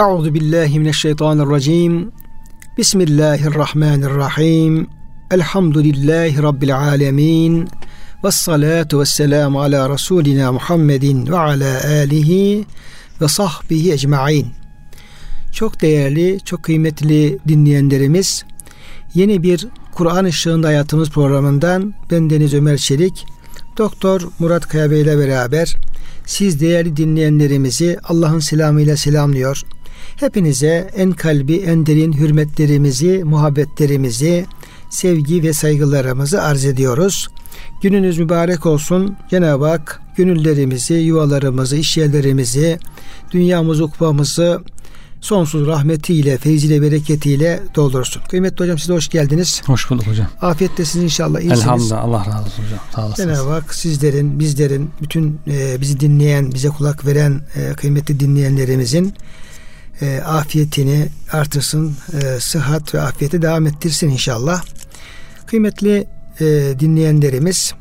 Euzubillahimineşşeytanirracim. Bismillahirrahmanirrahim. Elhamdülillahi Rabbil alemin. Vessalatu vesselamu ala Resulina Muhammedin ve ala alihi ve sahbihi ecmain. Çok değerli, çok kıymetli dinleyenlerimiz, yeni bir Kur'an ışığında hayatımız programından ben Deniz Ömer Çelik, Doktor Murat Kaya Bey ile beraber siz değerli dinleyenlerimizi Allah'ın selamıyla selamlıyor. Hepinize en kalbi, en derin hürmetlerimizi, muhabbetlerimizi, sevgi ve saygılarımızı arz ediyoruz. Gününüz mübarek olsun. Cenab-ı Hak gönüllerimizi, yuvalarımızı, işyerlerimizi, dünyamızı, ukbamızı sonsuz rahmetiyle, feyziyle, bereketiyle doldursun. Kıymetli hocam, size hoş geldiniz. Hoş bulduk hocam. Afiyettesiniz inşallah. İyisiniz. Elhamdülillah. Allah razı olsun hocam. Sağ olasınız. Cenab-ı Hak sizlerin, bizlerin, bütün bizi dinleyen, bize kulak veren kıymetli dinleyenlerimizin afiyetini artırsın, sıhhat ve afiyeti devam ettirsin inşallah. Kıymetli dinleyenlerimiz,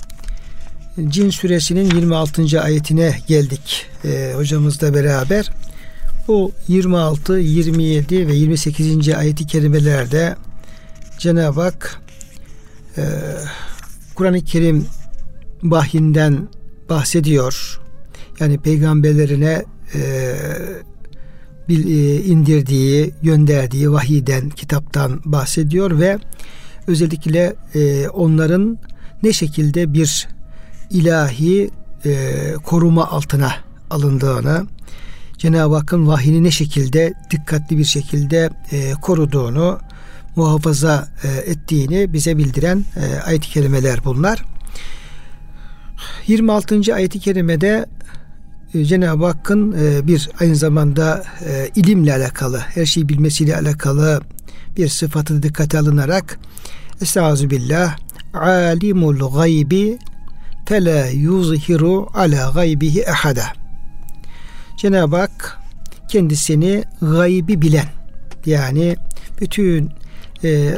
Cin Suresinin 26. ayetine geldik hocamızla beraber. Bu 26, 27 ve 28. ayet-i kerimelerde Cenab-ı Hak Kur'an-ı Kerim vahyinden bahsediyor. Yani peygamberlerine indirdiği, gönderdiği vahiyden, kitaptan bahsediyor ve özellikle onların ne şekilde bir ilahi koruma altına alındığını, Cenab-ı Hakk'ın vahyini ne şekilde dikkatli bir şekilde koruduğunu, muhafaza ettiğini bize bildiren ayet-i kerimeler bunlar. 26. ayet-i kerimede Cenab-ı Hakk'ın bir aynı zamanda ilimle alakalı, her şeyi bilmesiyle alakalı bir sıfatı dikkate alınarak Estağfirullah, alimul gaybi fela yuzhiru ala gaybihi ahada. Cenab-ı Hak kendisini gaybi bilen, yani bütün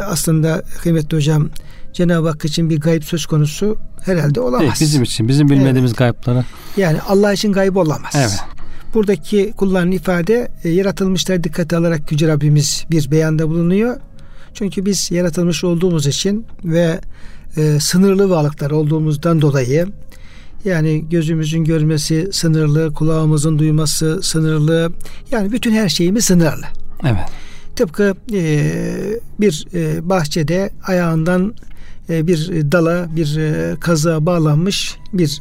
aslında kıymetli hocam, Cenab-ı Hak için bir gayb söz konusu herhalde olamaz. Değil, bizim için, bizim bilmediğimiz gaybları. Yani Allah için gayb olamaz. Evet. Buradaki kullanılan ifade yaratılmışlar dikkate alarak Yüce Rabbimiz bir beyanda bulunuyor. Çünkü biz yaratılmış olduğumuz için ve sınırlı varlıklar olduğumuzdan dolayı, yani gözümüzün görmesi sınırlı, kulağımızın duyması sınırlı. Yani bütün her şeyimiz sınırlı. Evet. Tıpkı bir bahçede ayağından bir dala, bir kazığa bağlanmış bir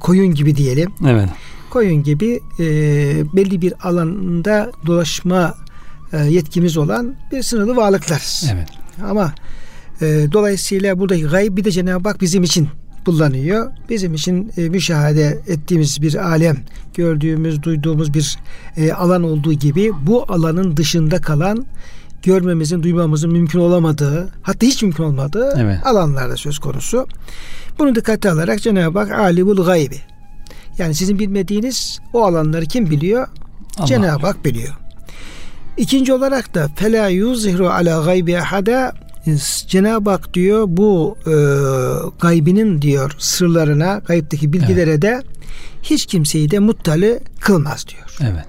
koyun gibi diyelim. Evet. Koyun gibi belli bir alanda dolaşma yetkimiz olan bir sınırlı varlıklarız. Evet. Ama dolayısıyla buradaki gayb bir de Cenab-ı Hak bizim için kullanıyor. Bizim için müşahede ettiğimiz bir alem, gördüğümüz, duyduğumuz bir alan olduğu gibi bu alanın dışında kalan, görmemizin, duymamızın mümkün olamadığı, hatta hiç mümkün olmadığı evet. alanlarda söz konusu. Bunu dikkate alarak Cenab-ı Hak alimul gaybi. Yani sizin bilmediğiniz o alanları kim biliyor? Allah. Cenab-ı Hak biliyor. İkinci olarak da fela yuzhiru ala gaybi ahada. Cenab-ı Hak diyor bu gaybinin diyor sırlarına, gayipteki bilgilere evet. de hiç kimseyi de muttali kılmaz diyor. Evet.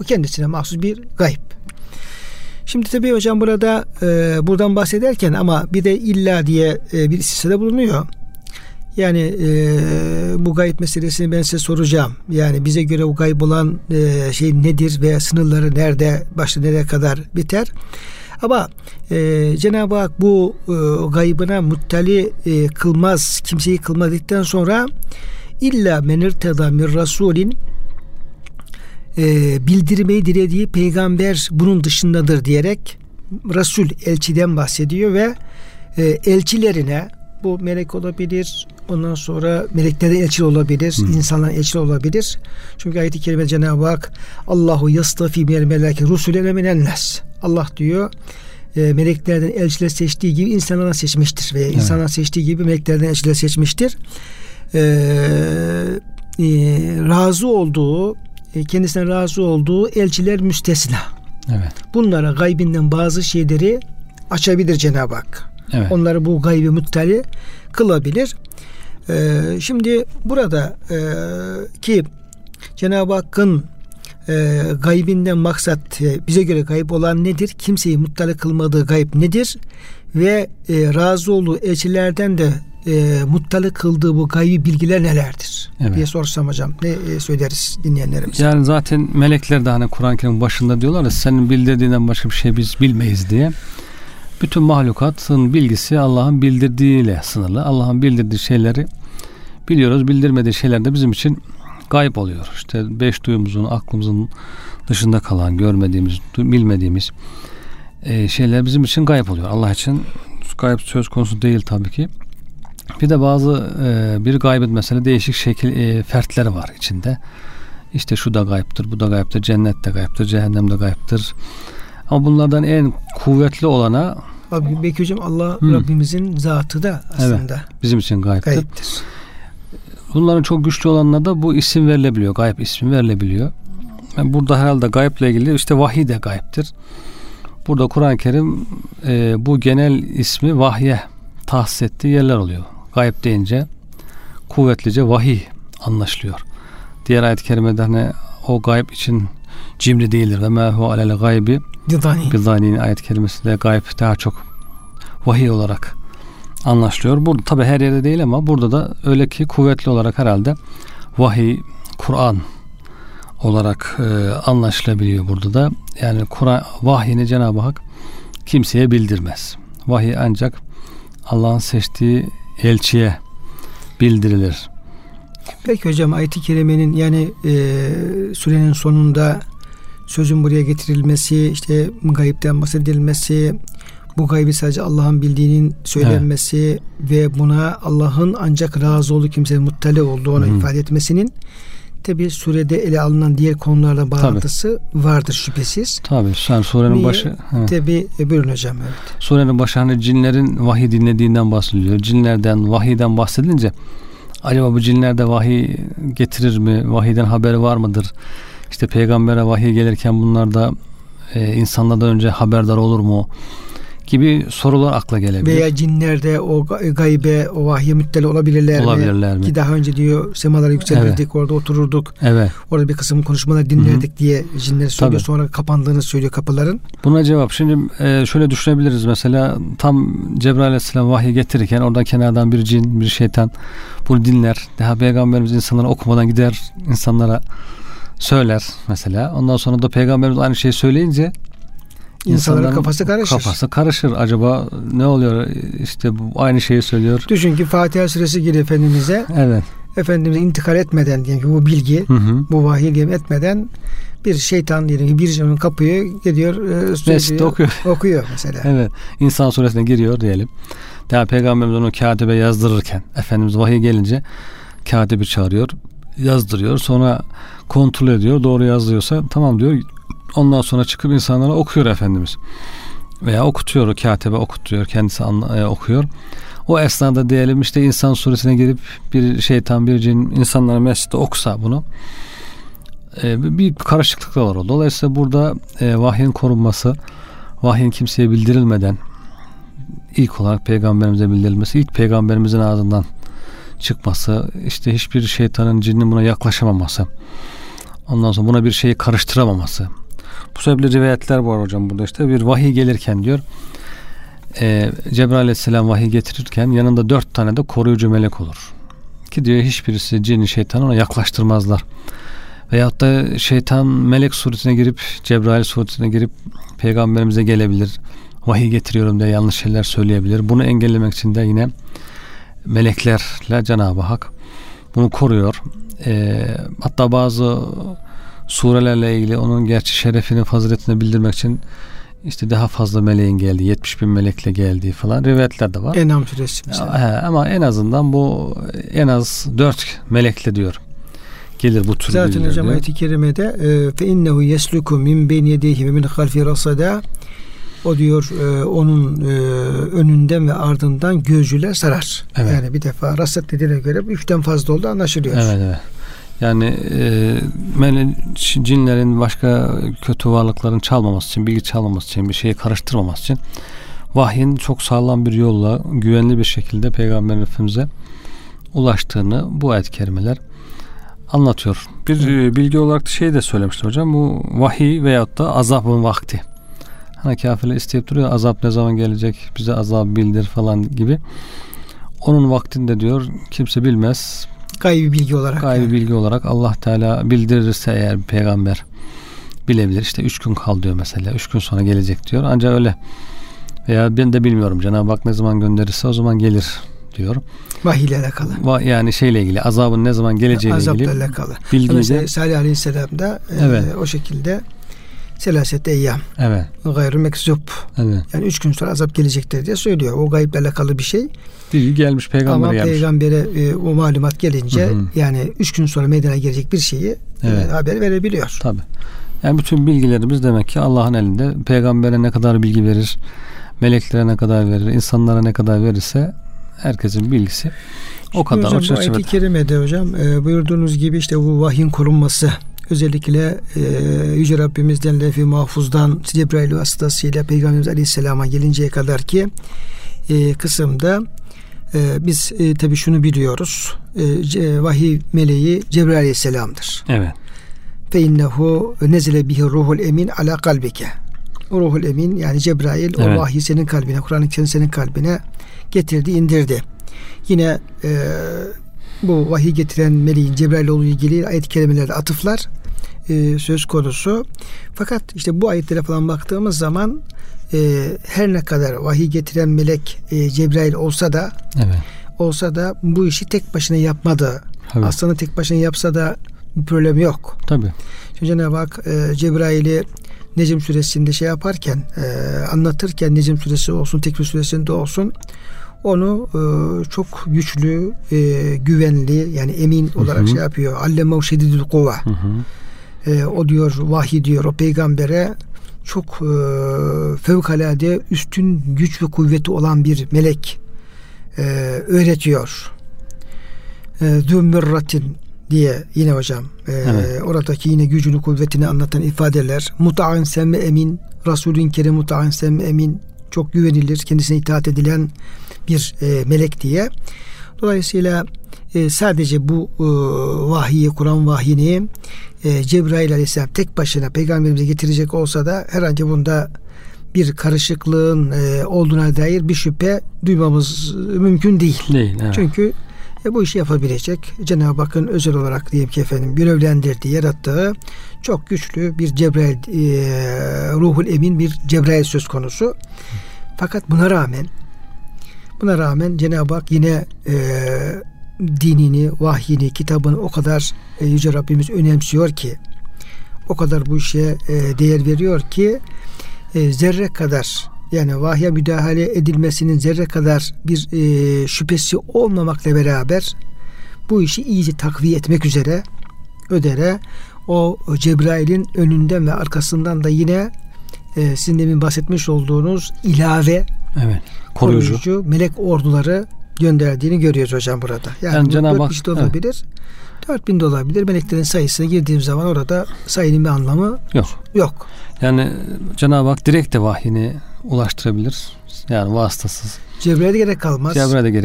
O kendisine mahsus bir gayb. Şimdi tabii hocam burada buradan bahsederken ama bir de illa diye bir istisnada bulunuyor. Yani bu gayb meselesini ben size soracağım. Yani bize göre bu gayb olan şey nedir ve sınırları nerede başlar, nereye kadar biter? Ama Cenab-ı Hak bu gaybına muttali kılmaz, kimseyi kılmadıktan sonra illa menirteda mir rasulin, bildirmeyi dilediği peygamber bunun dışındadır diyerek Resul, elçiden bahsediyor ve elçilerine, bu melek olabilir, ondan sonra meleklerden elçi olabilir, insanların elçi olabilir. Çünkü ayet-i kerime Cenab-ı Hak Allahu yastafi minel meleki rusulen minennas. Allah diyor meleklerden elçiler seçtiği gibi insanlardan seçmiştir ve insanlardan seçtiği gibi meleklerden elçiler seçmiştir. Razı olduğu, kendisine razı olduğu elçiler müstesna. Evet. Bunlara gaybinden bazı şeyleri açabilir Cenab-ı Hak. Evet. Onları bu gaybi muttali kılabilir. Şimdi burada ki Cenab-ı Hakk'ın gaybinden maksat, bize göre gayb olan nedir? Kimseyi muttali kılmadığı gayb nedir? Ve razı olduğu elçilerden de muttali kıldığı bu gaybi bilgiler nelerdir? Evet. diye sorsam hocam ne söyleriz dinleyenlerimize? Yani zaten melekler de hani Kur'an-ı Kerim başında diyorlar ya, senin bildirdiğinden başka bir şey biz bilmeyiz diye. Bütün mahlukatın bilgisi Allah'ın bildirdiğiyle sınırlı. Allah'ın bildirdiği şeyleri biliyoruz. Bildirmediği şeyler de bizim için gayb oluyor. İşte beş duyumuzun, aklımızın dışında kalan, görmediğimiz, bilmediğimiz şeyler bizim için gayb oluyor. Allah için gayb söz konusu değil tabii ki. Bir de bazı bir gaybet mesele değişik şekil fertleri var içinde. İşte şu da gayiptir, bu da gayiptir, cennet de gayiptir, cehennem de gayiptir. Ama bunlardan en kuvvetli olana... Abi, belki hocam Allah Rabbimizin zatı da aslında. Evet, bizim için gayiptir. Bunların çok güçlü olanına da bu isim verilebiliyor. Gayb ismi verilebiliyor. Yani burada herhalde gayeple ilgili işte vahiy de gayiptir. Burada Kur'an-ı Kerim bu genel ismi vahye tahsis ettiği yerler oluyor. Gayb deyince kuvvetlice vahiy anlaşılıyor. Diğer ayet-i kerimede hani o gayb için cimri değildir. Ve mâ hu alel gaybi bizanin ayet-i kerimesinde gayb daha çok vahiy olarak anlaşılıyor. Burada tabi her yerde değil ama burada da öyle ki kuvvetli olarak herhalde vahiy, Kur'an olarak anlaşılabiliyor burada da. Yani Kur'an vahyini Cenab-ı Hak kimseye bildirmez. Vahiy ancak Allah'ın seçtiği elçiye bildirilir. Peki hocam ayet-i kerimenin yani sürenin sonunda sözün buraya getirilmesi, işte gayipten bahsedilmesi, bu gaybi sadece Allah'ın bildiğinin söylenmesi ve buna Allah'ın ancak razı olduğu, kimsenin muttali olduğunu ifade etmesinin tabi surede ele alınan diğer konularla bağlantısı vardır şüphesiz. Tabi yani surenin başı. Tabi buyurun hocam. Evet. Surenin başı hani cinlerin vahiy dinlediğinden bahsediliyor. Cinlerden, vahiyden bahsedilince acaba bu cinler de vahiy getirir mi? Vahiyden haberi var mıdır? İşte peygambere vahiy gelirken bunlar da insanlardan önce haberdar olur mu? Gibi sorular akla gelebilir. Veya cinlerde o gaybe, o vahye mütteli olabilirler mi? Ki daha önce diyor semalara yükselirdik, orada otururduk. Evet. Orada bir kısım konuşmalar dinlerdik diye cinler söylüyor. Tabii. Sonra kapandığını söylüyor kapıların. Buna cevap. Şimdi şöyle düşünebiliriz mesela tam Cebrail Aleyhisselam vahyi getirirken oradan kenardan bir cin, bir şeytan bunu dinler. Daha peygamberimiz insanlara okumadan gider, insanlara söyler mesela. Ondan sonra da peygamberimiz aynı şeyi söyleyince İnsanların kafası karışır. Acaba ne oluyor? İşte bu aynı şeyi söylüyor. Düşün ki Fatiha Suresi giriyor Efendimiz'e. Evet. Efendimiz'e intikal etmeden diyelim ki bu bilgi, bu vahiy diyelim etmeden bir şeytan diyelim ki bir canın kapıyı geliyor söylüyor, okuyor mesela. Evet. İnsan Suresi'ne giriyor diyelim. Daha Peygamberimiz onu katibe yazdırırken Efendimiz vahiy gelince katibi çağırıyor, yazdırıyor. Sonra kontrol ediyor. Doğru yazılıyorsa tamam diyor. Ondan sonra çıkıp insanlara okuyor Efendimiz. Veya okutuyor, o katibe okutuyor, kendisi okuyor. O esnada diyelim işte İnsan Suresi'ne girip bir şeytan, bir cin insanlara mescitte okusa bunu bir karışıklıklar var. Dolayısıyla burada vahyin korunması, vahyin kimseye bildirilmeden ilk olarak peygamberimize bildirilmesi, ilk peygamberimizin ağzından çıkması, işte hiçbir şeytanın, cinin buna yaklaşamaması, ondan sonra buna bir şeyi karıştıramaması. Bu sebeple rivayetler var hocam burada işte. Bir vahiy gelirken diyor Cebrail Aleyhisselam vahiy getirirken yanında 4 tane de koruyucu melek olur. Ki diyor hiçbirisi cin, şeytan ona yaklaştırmazlar. Veyahut da şeytan melek suretine girip Cebrail suretine girip peygamberimize gelebilir. Vahiy getiriyorum diye yanlış şeyler söyleyebilir. Bunu engellemek için de yine meleklerle Cenab-ı Hak bunu koruyor. Hatta bazı surelerle ilgili onun gerçi şerefini, faziletini bildirmek için işte daha fazla meleğin geldiği, 70 bin melekle geldiği falan rivayetler de var. Enam Suresi mesela. Ama en azından bu en az 4 melekle diyor. Gelir bu tür. Zaten hocam ayet-i kerimede fe innehu yesluku min beyni yedeyhi ve min halfi rasada o diyor onun önünden ve ardından gözcüler sarar. Evet. Yani bir defa rasat dediğine göre 3'ten fazla oldu anlaşılıyor. Evet. Yani cinlerin başka kötü varlıkların çalmaması için, bilgi çalmaması için, bir şeyi karıştırmaması için vahyin çok sağlam bir yolla, güvenli bir şekilde Peygamber Efendimiz'e ulaştığını bu ayet-i kerimeler anlatıyor. Bir bilgi olarak da şey de söylemiştim hocam. Bu vahiy veyahut da azabın vakti. Hani kafirler isteyip duruyor, azap ne zaman gelecek, bize azabı bildir falan gibi. Onun vaktinde diyor kimse bilmez. Gaybi bilgi olarak. Gaybi yani. Bilgi olarak Allah Teala bildirirse eğer bir peygamber bilebilir. İşte 3 gün kal diyor mesela. 3 gün sonra gelecek diyor. Ancak öyle. Veya ben de bilmiyorum. Cenab-ı Hak ne zaman gönderirse o zaman gelir diyor. Vahiy ile alakalı. Yani şeyle ilgili, azabın ne zaman geleceğiyle ilgili. Azapla alakalı. Bildiğince. Salih Aleyhisselam da evet. O şekilde selasete eyyam. Evet. Gayrı mekzup. Evet. Yani 3 gün sonra azap gelecektir diye söylüyor. O gayble alakalı bir şey. Değil, gelmiş peygambere ama gelmiş. Ama peygambere o malumat gelince hı hı. Yani 3 gün sonra meydana gelecek bir şeyi evet. Haber verebiliyor. Tabii. Yani bütün bilgilerimiz demek ki Allah'ın elinde. Peygambere ne kadar bilgi verir, meleklere ne kadar verir, insanlara ne kadar verirse herkesin bilgisi o kadar hocam, o çerçevede. Bu ayet-i kerimede hocam buyurduğunuz gibi işte bu vahyin korunması özellikle Yüce Rabbimizden Levh-i Mahfuz'dan Cebrail vasıtasıyla Peygamberimiz Aleyhisselam'a gelinceye kadar ki kısımda biz tabii şunu biliyoruz. Vahiy meleği Cebrail Aleyhisselam'dır. Evet. Fe innehu nezile bihi ruhul emin ala kalbike. O ruhul emin yani Cebrail evet. O vahyi senin kalbine, Kur'an-ı Kerim senin kalbine getirdi, indirdi. Yine bu vahiy getiren meleğin Cebrail olduğu ilgili ayet-i kerimelerde atıflar söz konusu. Fakat işte bu ayetlere falan baktığımız zaman her ne kadar vahiy getiren melek Cebrail olsa da evet. Bu işi tek başına yapmadı. Evet. Aslında tek başına yapsa da bir problem yok. Tabii. Şimdi Cenab-ı Hak Cebrail'i Necm Suresi'nde anlatırken Necm Suresi olsun, Tekvir Suresi'nde olsun onu çok güçlü, güvenli yani emin olarak şey yapıyor. Alleme-u şedidül kuvve. O diyor, vahiy diyor o peygambere çok fevkalade üstün güç ve kuvveti olan bir melek öğretiyor. Zümmerratin diye yine hocam evet. Oradaki yine gücünü kuvvetini anlatan ifadeler muta'ın semme emin Resulün kerim muta'ın semme emin çok güvenilir kendisine itaat edilen bir melek diye dolayısıyla sadece bu vahiyi Kur'an vahyini Cebrail Aleyhisselam tek başına peygamberimize getirecek olsa da herhangi bunda bir karışıklığın olduğuna dair bir şüphe duymamız mümkün değil evet. Çünkü bu işi yapabilecek Cenab-ı Hakk'ın özel olarak diyeyim ki görevlendirdiği, yarattığı çok güçlü bir Cebrail ruhul emin bir Cebrail söz konusu. Fakat buna rağmen Cenab-ı Hak yine dinini, vahyini, kitabını o kadar Yüce Rabbimiz önemsiyor ki o kadar bu işe değer veriyor ki zerre kadar yani vahye müdahale edilmesinin zerre kadar bir şüphesi olmamakla beraber bu işi iyice takviye etmek üzere o Cebrail'in önünden ve arkasından da yine sizin demin bahsetmiş olduğunuz ilave evet, koruyucu melek orduları gönderdiğini görüyoruz hocam burada. Yani 4000 de olabilir. Evet. 4000 de olabilir. Meleklerin sayısına girdiğim zaman orada sayının bir anlamı yok. Yani Cenab-ı Hak direkt de vahyini ulaştırabilir. Yani vasıtasız. Cebrail'e gerek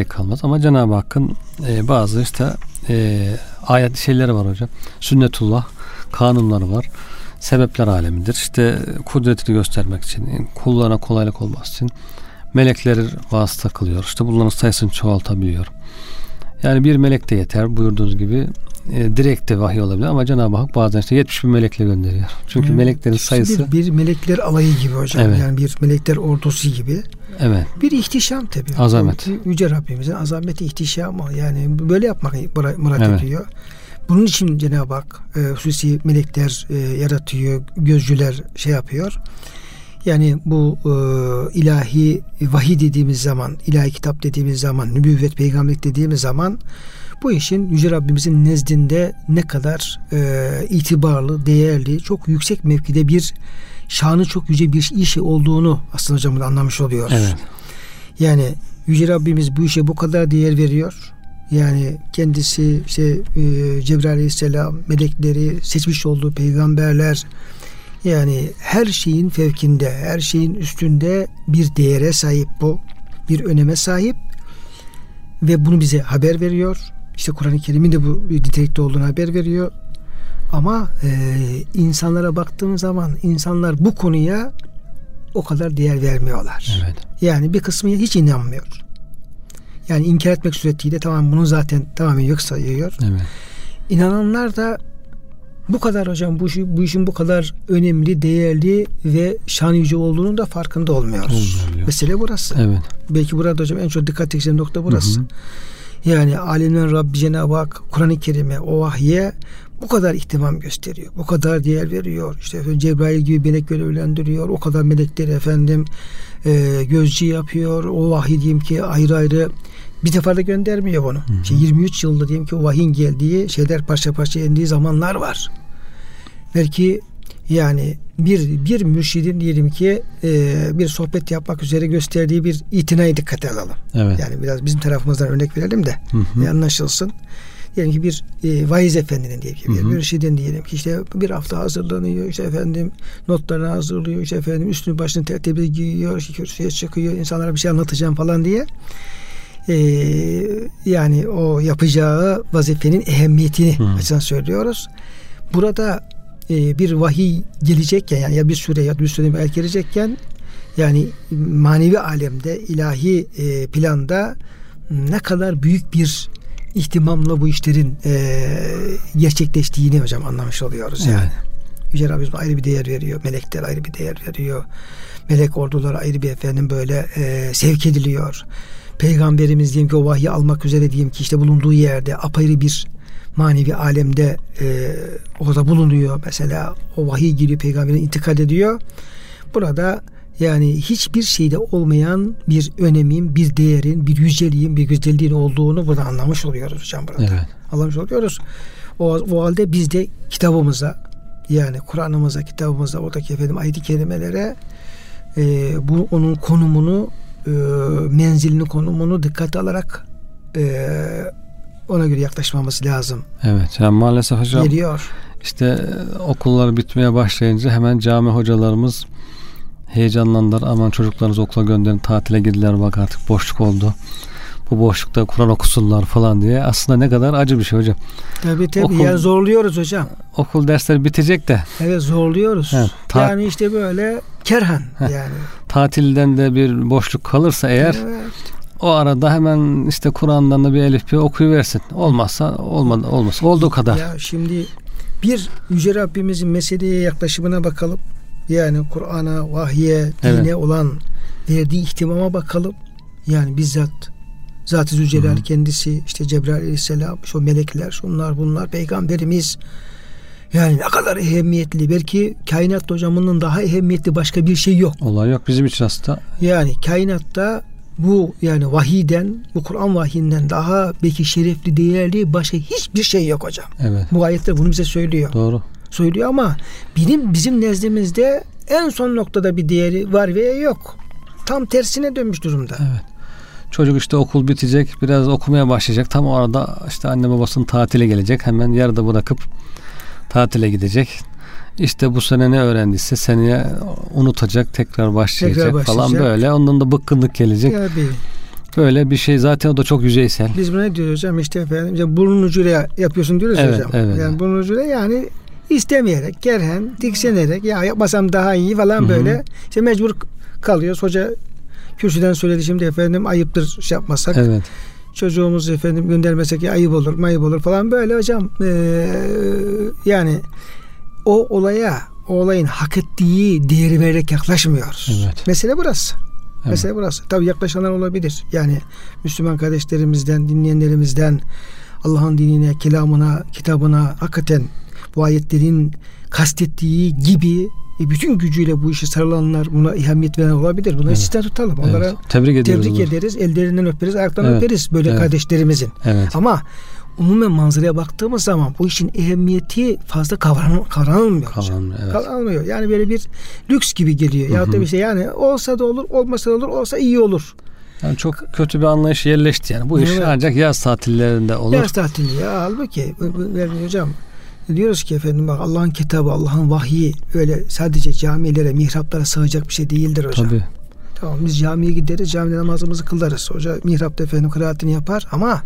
kalmaz. Ama Cenab-ı Hakk'ın bazı ayet şeyleri var hocam. Sünnetullah kanunları var. Sebepler alemidir. İşte kudretini göstermek için, kullarına kolaylık olması için melekler vasıta kılıyor. İşte bunların sayısını çoğaltabiliyor. Yani bir melek de yeter. Buyurduğunuz gibi direkt de vahiy olabilir ama Cenab-ı Hak bazen 70.000 melekle gönderiyor. Çünkü meleklerin sayısı bir melekler alayı gibi hocam. Evet. Yani bir melekler ordusu gibi. Evet. Bir ihtişam tabii. Azamet. Yani Yüce Rabbimizin azameti, ihtişamı. Yani böyle yapmak murat ediyor. Bunun için Cenab-ı Hak hususi melekler yaratıyor, gözcüler yapıyor. Yani bu ilahi vahiy dediğimiz zaman, ilahi kitap dediğimiz zaman, nübüvvet, peygamberlik dediğimiz zaman bu işin Yüce Rabbimizin nezdinde ne kadar itibarlı, değerli, çok yüksek mevkide bir şanı çok yüce bir iş olduğunu aslında hocam da anlamış oluyoruz. Evet. Yani Yüce Rabbimiz bu işe bu kadar değer veriyor. Yani kendisi Cebrail Aleyhisselam, melekleri, seçmiş olduğu peygamberler, yani her şeyin fevkinde, her şeyin üstünde bir değere sahip bu. Bir öneme sahip ve bunu bize haber veriyor. İşte Kur'an-ı Kerim'in de bu nitelikte olduğunu haber veriyor. Ama insanlara baktığımız zaman insanlar bu konuya o kadar değer vermiyorlar. Evet. Yani bir kısmı hiç inanmıyor. Yani inkar etmek suretiyle tamam bunu zaten tamamen yok sayıyor. Evet. İnananlar da bu kadar hocam bu işin bu kadar önemli, değerli ve şan yüce olduğunun da farkında olmuyoruz. Oluyor. Mesele burası. Evet. Belki burada hocam en çok dikkat çekeceğim nokta burası. Hı-hı. Yani alemden Rabbi Cenab-ı Hak Kur'an-ı Kerim'e, o vahye bu kadar ihtimam gösteriyor. Bu kadar değer veriyor. İşte Cebrail gibi melek görevlendiriyor. O kadar melekleri efendim gözcü yapıyor. O vahiy diyeyim ki ayrı ayrı bir defa da göndermiyor bunu. Hı hı. 23 yılda diyeyim ki o vahiyin geldiği şeyler parça parça indiği zamanlar var. Belki yani bir mürşidin diyelim ki bir sohbet yapmak üzere gösterdiği bir itinayı dikkate alalım. Evet. Yani biraz bizim tarafımızdan örnek verelim de anlaşılsın. Diyelim ki bir vaiz efendinin diyelim ki bir mürşidin diyelim ki işte bir hafta hazırlanıyor, işte efendim notlarını hazırlıyor, işte efendim üstünü başını tertemiz giyiyor, işte kürsüye çıkıyor, insanlara bir şey anlatacağım falan diye. Yani o yapacağı vazifenin ehemmiyetini açıdan söylüyoruz. Burada bir vahiy gelecekken yani ya bir süre ya bir süre belki gelecekken yani manevi alemde ilahi planda ne kadar büyük bir ihtimamla bu işlerin gerçekleştiğini hocam anlamış oluyoruz yani. Yüce Rabbimiz ayrı bir değer veriyor. Melekler ayrı bir değer veriyor. Melek orduları ayrı bir efendim böyle sevk ediliyor. Peygamberimiz diyeyim ki o vahyi almak üzere diyeyim ki işte bulunduğu yerde apayrı bir manevi alemde orada bulunuyor. Mesela o vahiy geliyor peygamberin intikal ediyor. Burada yani hiçbir şeyde olmayan bir önemin, bir değerin, bir yüceliğin, bir güzelliğin olduğunu burada anlamış oluyoruz hocam burada. Evet. Anlamış oluyoruz. O halde biz de kitabımıza yani Kur'an'ımıza, kitabımıza oradaki efendim ayet-i kerimelere bu onun konumunu menzilini, konumunu dikkate alarak ona göre yaklaşmamız lazım. Evet. Yani maalesef hocam geliyor. İşte okullar bitmeye başlayınca hemen cami hocalarımız heyecanlandılar. Aman çocuklarınızı okula gönderin, tatile girdiler, bak artık boşluk oldu. Bu boşlukta Kur'an okusunlar falan diye. Aslında ne kadar acı bir şey hocam. Tabii. Okul, yani zorluyoruz hocam. Okul dersleri bitecek de. Evet, zorluyoruz. Evet, yani işte böyle kerhan yani. Tatilden de bir boşluk kalırsa eğer o arada hemen işte Kur'an'dan da bir elif bir okuyuversin. Olmazsa olmaz. Olduğu kadar. Ya şimdi bir Yüce Rabbimizin meseleye yaklaşımına bakalım. Yani Kur'an'a, vahye, dine olan verdiği ihtimama bakalım. Yani bizzat Zat-ı Zülcelal kendisi, işte Cebrail Aleyhisselam, şu melekler, şunlar bunlar, peygamberimiz. Yani ne kadar ehemmiyetli. Belki kainat hocamının daha ehemmiyetli başka bir şey yok. Olay yok bizim için aslında. Yani kainatta bu yani vahiyden, bu Kur'an vahiyinden daha belki şerefli, değerli başka hiçbir şey yok hocam. Evet. Bu ayetler bunu bize söylüyor. Doğru. Söylüyor ama bizim nezdimizde en son noktada bir değeri var veya yok. Tam tersine dönmüş durumda. Evet. Çocuk işte okul bitecek, biraz okumaya başlayacak. Tam o arada işte anne babasının tatile gelecek. Hemen yarıda bırakıp tatile gidecek. İşte bu sene ne öğrendiyse seneye unutacak, tekrar başlayacak falan böyle. Ondan da bıkkınlık gelecek. Tabii. Böyle bir şey zaten o da çok yüzeysel. Biz buna ne diyoruz hocam? İşte efendim burnun ucuyla yapıyorsun diyoruz hocam. Evet. Yani burnun ucuyla yani istemeyerek, kerhen, diksenerek ya yapmasam daha iyi falan böyle. İşte mecbur kalıyoruz. Hoca kürsüden söyledi şimdi efendim ayıptır şey yapmasak. Evet. Çocuğumuzu efendim göndermesek ya ayıp olur, mayıp olur falan böyle hocam. Yani o olayın hak ettiği değeri vererek yaklaşmıyoruz. Evet. Mesele burası. Evet. Mesele burası. Tabii yaklaşanlar olabilir. Yani Müslüman kardeşlerimizden, dinleyenlerimizden Allah'ın dinine, kelamına, kitabına hakikaten bu ayetlerin kastettiği gibi bütün gücüyle bu işe sarılanlar, buna ehemmiyet veren olabilir. Bunları sizden tutalım. Onlara tebrik ederiz. Ellerinden öperiz, ayaklarından öperiz böyle kardeşlerimizin. Evet. Ama umumen manzaraya baktığımız zaman bu işin ehemmiyeti fazla kavranılmıyor. Kavranılmıyor. Yani böyle bir lüks gibi geliyor. Ya da bir şey yani olsa da olur, olmasa da olur, olsa iyi olur. Yani çok kötü bir anlayış yerleşti yani. Bu iş ancak yaz tatillerinde olur. Yaz tatili ya halbuki vermiyor hocam. Diyoruz ki efendim bak Allah'ın kitabı, Allah'ın vahyi öyle sadece camilere, mihraplara sığacak bir şey değildir hocam. Tabii. Tamam biz camiye gideriz, camide namazımızı kılarız. Hoca mihrapta efendim kıraatini yapar ama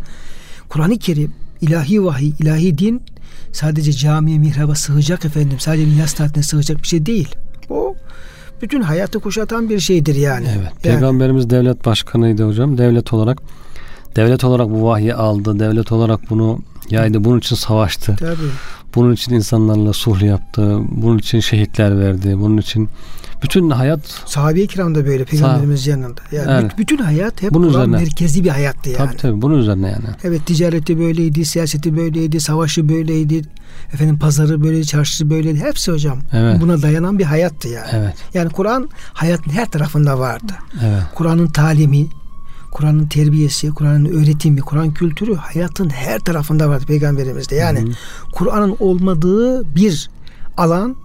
Kur'an-ı Kerim, ilahi vahiy, ilahi din sadece camiye, mihraba sığacak efendim, sadece niyaz tatiline sığacak bir şey değil. O bütün hayatı kuşatan bir şeydir yani. Evet. Peygamberimiz yani, devlet başkanıydı hocam. Devlet olarak bu vahyi aldı. Devlet olarak bunu yaydı. Bunun için savaştı. Tabii. Bunun için insanlarla sulh yaptı. Bunun için şehitler verdi. Bunun için bütün hayat. Sahabe-i Kiram da böyle Peygamberimiz yanında. Yani bütün hayat hep Kur'an merkezi bir hayattı yani. Tabii bunun üzerine yani. Evet, ticareti böyleydi, siyaseti böyleydi, savaşı böyleydi, efendim pazarı böyleydi, çarşısı böyleydi. Hepsi hocam buna dayanan bir hayattı yani. Evet. Yani Kur'an hayatın her tarafında vardı. Evet. Kur'an'ın talimi, Kur'an'ın terbiyesi, Kur'an'ın öğretimi, Kur'an kültürü hayatın her tarafında vardı Peygamberimizde. Yani Kur'an'ın olmadığı bir alan,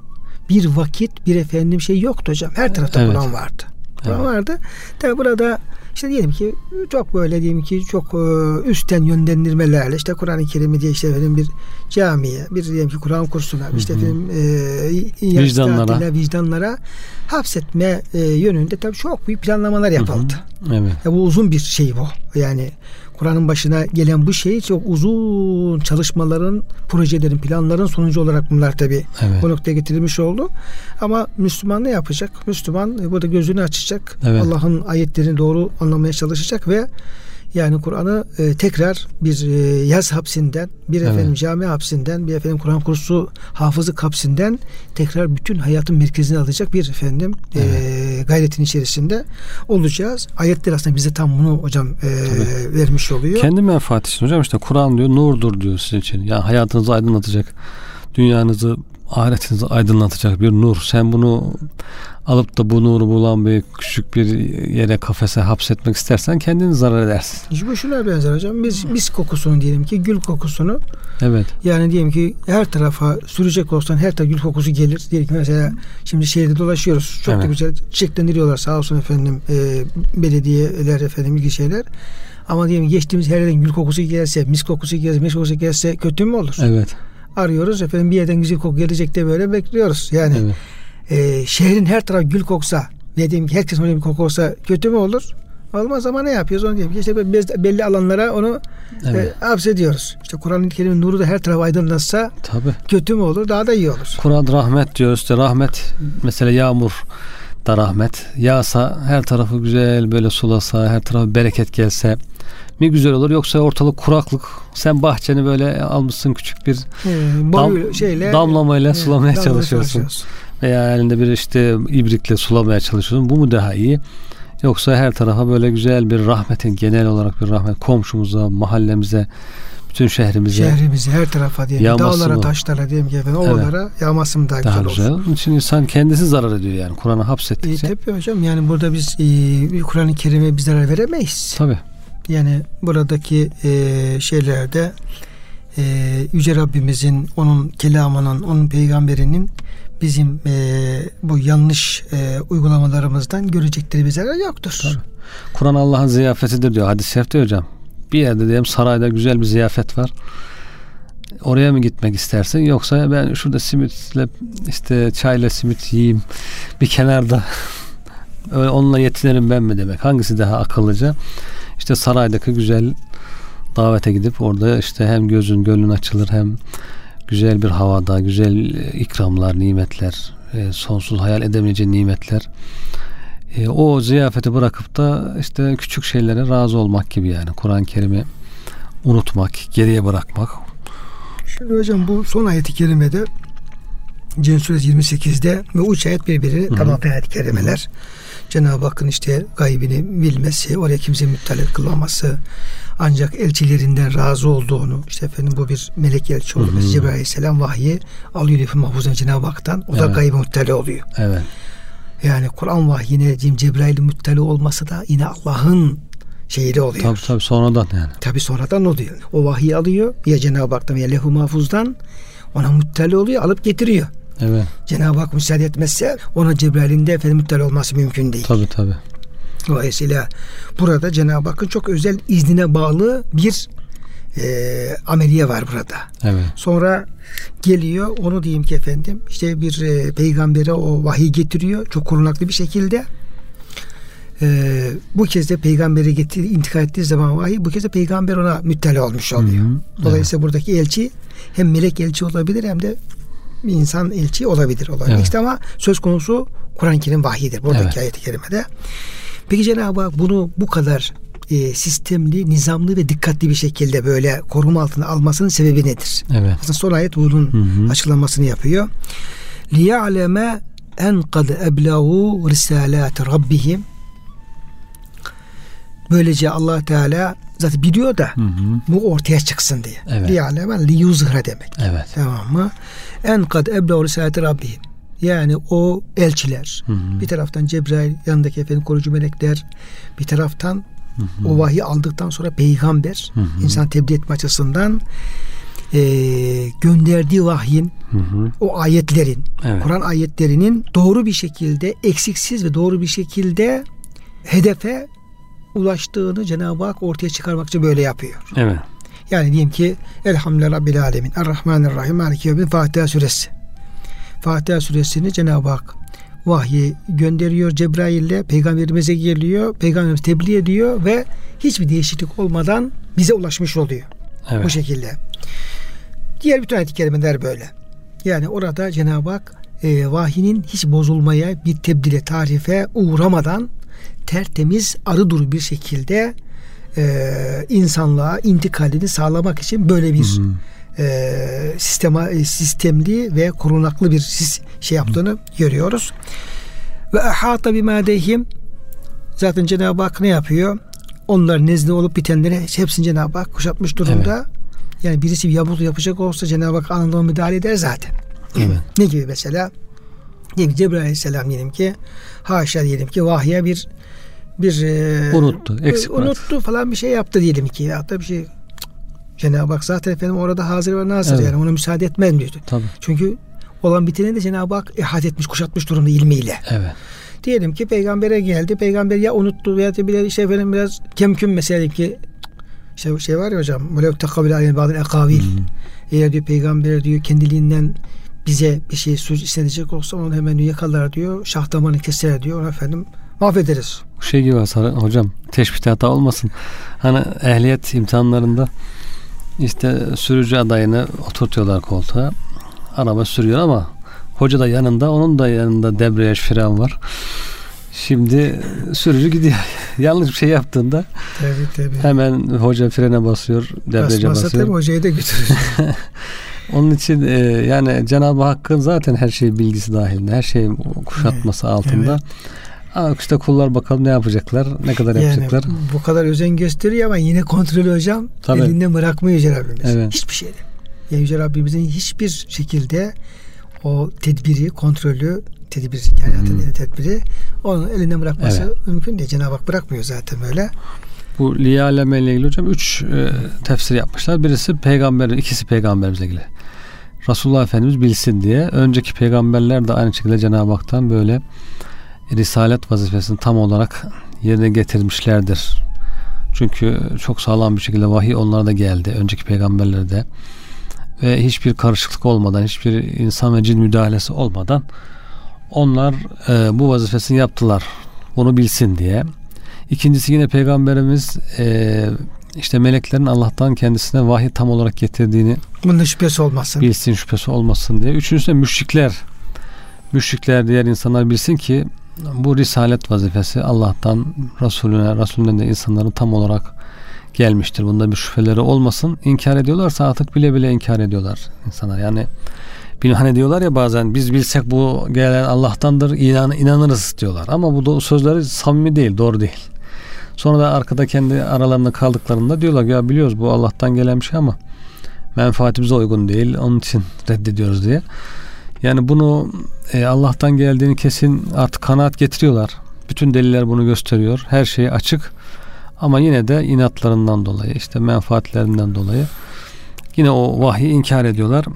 bir vakit, bir efendim şey yoktu hocam. Her tarafta Kur'an vardı. Kur'an vardı. Tabi burada işte diyelim ki çok böyle çok üstten yönlendirmelerle işte Kur'an-ı Kerim'i diye işte efendim bir camiye, bir diyelim ki Kur'an kursuna, işte efendim vicdanlara hapsetme yönünde tabi çok büyük planlamalar yapıldı. Evet. Ya bu uzun bir şey bu. Yani Kur'an'ın başına gelen bu şey çok uzun çalışmaların, projelerin, planların sonucu olarak bunlar tabii bu noktaya getirilmiş oldu. Ama Müslüman ne yapacak? Müslüman burada gözünü açacak. Evet. Allah'ın ayetlerini doğru anlamaya çalışacak ve yani Kur'an'ı tekrar bir yaz hapsinden, bir efendim cami hapsinden, bir efendim Kur'an kursu hafızlık hapsinden tekrar bütün hayatın merkezine alacak bir efendim gayretin içerisinde olacağız. Ayetler aslında bize tam bunu hocam vermiş oluyor. Kendi menfaati için hocam işte Kur'an diyor nurdur diyor sizin için. Yani hayatınızı aydınlatacak, dünyanızı, ahiretinizi aydınlatacak bir nur. Sen bunu alıp da bu nuru bulan bir küçük bir yere, kafese hapsetmek istersen kendini zarar edersin. Bu şuna benzer hocam. Biz mis kokusunu diyelim ki gül kokusunu. Evet. Yani diyelim ki her tarafa sürecek olsan her tarafa gül kokusu gelir. Diyelim ki mesela şimdi şehirde dolaşıyoruz. Çok da güzel çiçeklendiriyorlar sağ olsun efendim belediyeler efendim ilgili şeyler. Ama diyelim geçtiğimiz her yerden gül kokusu gelse, mis kokusu gelse, meşe kokusu gelse kötü mü olur? Evet. Arıyoruz efendim bir yerden güzel koku gelecek de böyle bekliyoruz. Yani şehrin her tarafı gül koksa dediğim ki herkes öyle bir koku olsa kötü mü olur? Olmaz ama ne yapıyoruz onu diyelim. İşte belli alanlara onu hapsediyoruz. İşte Kur'an-ı Kerim'in nuru da her tarafı aydınlatsa kötü mü olur? Daha da iyi olur. Kur'an rahmet diyoruz. İşte rahmet mesela yağmur da rahmet. Yağsa her tarafı güzel böyle sulasa her tarafı bereket gelse ne güzel olur. Yoksa ortalık kuraklık. Sen bahçeni böyle almışsın küçük bir damlamayla sulamaya çalışıyorsun. Veya elinde bir işte ibrikle sulamaya çalışıyorsun. Bu mu daha iyi? Yoksa her tarafa böyle güzel bir rahmetin genel olarak bir rahmet komşumuza, mahallemize, bütün şehrimize her tarafa diyelim. Dağlara, taşlara diyelim ki efendim ovalara yağması mı daha güzel olsun? Onun için insan kendisi zarar ediyor yani. Kur'an'ı hapsettikçe. Tabii hocam yani burada biz Kur'an-ı Kerim'e bir zarar veremeyiz. Tabii. Yani buradaki şeylerde Yüce Rabbimizin, onun kelamının, onun peygamberinin bizim bu yanlış uygulamalarımızdan görecekleri bir zarar yoktur. Kur'an Allah'ın ziyafetidir diyor. Hadis-i şerifte hocam. Bir yerde diyelim sarayda güzel bir ziyafet var. Oraya mı gitmek istersin? Yoksa ben şurada simitle işte çayla simit yiyeyim bir kenarda öyle onunla yetinerim ben mi demek? Hangisi daha akıllıca? İşte saraydaki güzel davete gidip orada işte hem gözün gönlün açılır hem güzel bir havada güzel ikramlar, nimetler, sonsuz hayal edemeyeceğin nimetler. O ziyafeti bırakıp da işte küçük şeylere razı olmak gibi yani. Kur'an-ı Kerim'i unutmak, geriye bırakmak. Şimdi hocam bu son ayet-i kerimede Cin Suresi 28'de ve üç ayet birbirini tamamlayan ayet-i kerimeler. Cenab-ı Hakk'ın işte gaybini bilmesi, oraya kimseyi müptele kılmaması, ancak elçilerinden razı olduğunu, işte efendim bu bir melek elçi oldu. Cebrail Aleyhisselam vahyi alıyor Levh-i Mahfuz'dan Cenab-ı Hak'tan. O da gaybe müptele oluyor. Evet. Yani Kur'an vahyine Cebrail'in müptele olması da yine Allah'ın şeyi oluyor. Tabii sonradan yani. Tabii sonradan oluyor. O vahyi alıyor ya Cenab-ı Hak'tan ya Levh-i Mahfuz'dan ona müptele oluyor, alıp getiriyor. Evet. Cenab-ı Hak müsaade etmezse ona Cebrail'in de efendim müptel olması mümkün değil. Tabii. Dolayısıyla burada Cenab-ı Hakk'ın çok özel iznine bağlı bir ameliye var burada. Evet. Sonra geliyor onu diyeyim ki efendim işte bir peygambere o vahiy getiriyor çok korunaklı bir şekilde. bu kez de peygamberi intikal ettiği zaman vahiy, bu kez de peygamber ona müttali olmuş oluyor. Hı-hı. Dolayısıyla buradaki elçi hem melek elçi olabilir hem de insan elçi olabilir. Evet. İşte ama söz konusu Kur'an-ı Kerim vahiyidir. Buradaki ayet-i kerimede. Peki Cenab-ı Hak bunu bu kadar sistemli, nizamlı ve dikkatli bir şekilde böyle koruma altına almasının sebebi nedir? Evet. Aslında son ayet bunun açıklamasını yapıyor. لِيَعْلَمَا اَنْ قَدْ اَبْلَغُوا رِسَالَاتِ رَبِّهِمْ. Böylece Allah Teala zaten biliyor da bu ortaya çıksın diye. Evet. لِيَعْلَمَا لِيُزْهِرَ demek. Evet. Tamam mı? اَنْ قَدْ اَبْلَغُوا رِسَالَاتِ رَبِّهِمْ. Yani o elçiler, bir taraftan Cebrail, yanındaki koruyucu melekler, bir taraftan o vahiy aldıktan sonra peygamber, insan tebliğ etme açısından gönderdiği vahyin, o ayetlerin, Kur'an ayetlerinin doğru bir şekilde, eksiksiz ve doğru bir şekilde hedefe ulaştığını Cenab-ı Hak ortaya çıkarmak için böyle yapıyor. Evet. Yani diyelim ki Elhamdülillahi Rabbil Alemin, Errahmanirrahim, Maliki Yevmiddin, Fatiha Suresi. Fatiha Suresi'ni Cenab-ı Hak vahyi gönderiyor, Cebrail'le peygamberimize geliyor, peygamberimiz tebliğ ediyor ve hiçbir değişiklik olmadan bize ulaşmış oluyor. Evet. Bu şekilde. Diğer bütün ayet-i kerimeler böyle. Yani orada Cenab-ı Hak vahyinin hiç bozulmaya, bir tebdile, tarife uğramadan tertemiz, arı duru bir şekilde insanlığa intikalini sağlamak için böyle bir sistemli ve korunaklı bir şey yaptığını görüyoruz. Ve ahata bimadehim, zaten Cenab-ı Hak ne yapıyor? Onların nezdinde olup bitenleri hepsini Cenab-ı Hak kuşatmış durumda. Evet. Yani birisi bir yamuk yapacak olsa Cenab-ı Hak anında müdahale eder zaten. Evet. Ne gibi mesela? Cebrail Aleyhisselam diyelim ki, haşa diyelim ki vahye unuttu falan bir şey yaptı diyelim ki, ya da bir şey. Cenab-ı Hak zaten orada hazır ve nazır, yani ona müsaade etmem diyordu. Tabii. Çünkü olan biteni de Cenab-ı Hak ihate etmiş, kuşatmış durumda ilmiyle. Evet. Diyelim ki peygambere geldi. Peygamber ya unuttu veya bir şey biraz kemküm mesela ki şey var ya hocam. Böyle takavül aleyhi ba'del akavil. Eğer diyor peygamber diyor kendiliğinden bize bir şey söz istedecek olsa onu hemen yakalar diyor. Şah damarını keser diyor. Mahvederiz. Şey gibi hocam, teşbihte hata olmasın. Hani ehliyet imtihanlarında sürücü adayını oturtuyorlar koltuğa. Araba sürüyor ama hoca da yanında, onun da yanında debriyaj, fren var. Şimdi sürücü gidiyor. Yanlış bir şey yaptığında tabii. Hemen hoca frene basıyor, debriyaja basıyor. Hocayı da götürüyor. Onun için yani Cenab-ı Hakk'ın zaten her şeyi bilgisi dahilinde, her şeyi kuşatması altında. Evet. İşte kullar bakalım ne yapacaklar, ne kadar yapacaklar. Bu kadar özen gösteriyor ama yine kontrolü hocam elinden bırakmıyor Yüce Rabbimiz. Evet. Hiçbir şeyde. Yani Yüce Rabbimizin hiçbir şekilde o tedbiri, kontrolü, tedbiri onun elinden bırakması mümkün değil. Cenab-ı Hak bırakmıyor zaten böyle. Bu liyaleme ile ilgili hocam 3 tefsir yapmışlar. Birisi ikisi peygamberimizle ilgili. Resulullah Efendimiz bilsin diye. Önceki peygamberler de aynı şekilde Cenab-ı Hak'tan böyle risalet vazifesini tam olarak yerine getirmişlerdir. Çünkü çok sağlam bir şekilde vahiy onlara da geldi. Önceki peygamberlere de. Ve hiçbir karışıklık olmadan, hiçbir insan ve cin müdahalesi olmadan onlar bu vazifesini yaptılar. Bunu bilsin diye. İkincisi yine peygamberimiz meleklerin Allah'tan kendisine vahiy tam olarak getirdiğini, bunun şüphesi olmasın. Bilsin, şüphesi olmasın diye. Üçüncüsü de müşrikler. Müşrikler, diğer insanlar bilsin ki bu risalet vazifesi Allah'tan Resulüne, Resulünden de insanların tam olarak gelmiştir. Bunda bir şüpheleri olmasın. İnkar ediyorlarsa artık bile bile inkar ediyorlar insanlar. Yani hani diyorlar ya bazen, biz bilsek bu gelen Allah'tandır, inanırız diyorlar. Ama bu sözleri samimi değil, doğru değil. Sonra da arkada kendi aralarında kaldıklarında diyorlar ya biliyoruz bu Allah'tan gelen bir şey ama menfaatimize uygun değil, onun için reddediyoruz diye. Yani bunu Allah'tan geldiğini kesin artık kanaat getiriyorlar. Bütün deliller bunu gösteriyor. Her şey açık. Ama yine de inatlarından dolayı, menfaatlerinden dolayı yine o vahyi inkar ediyorlar.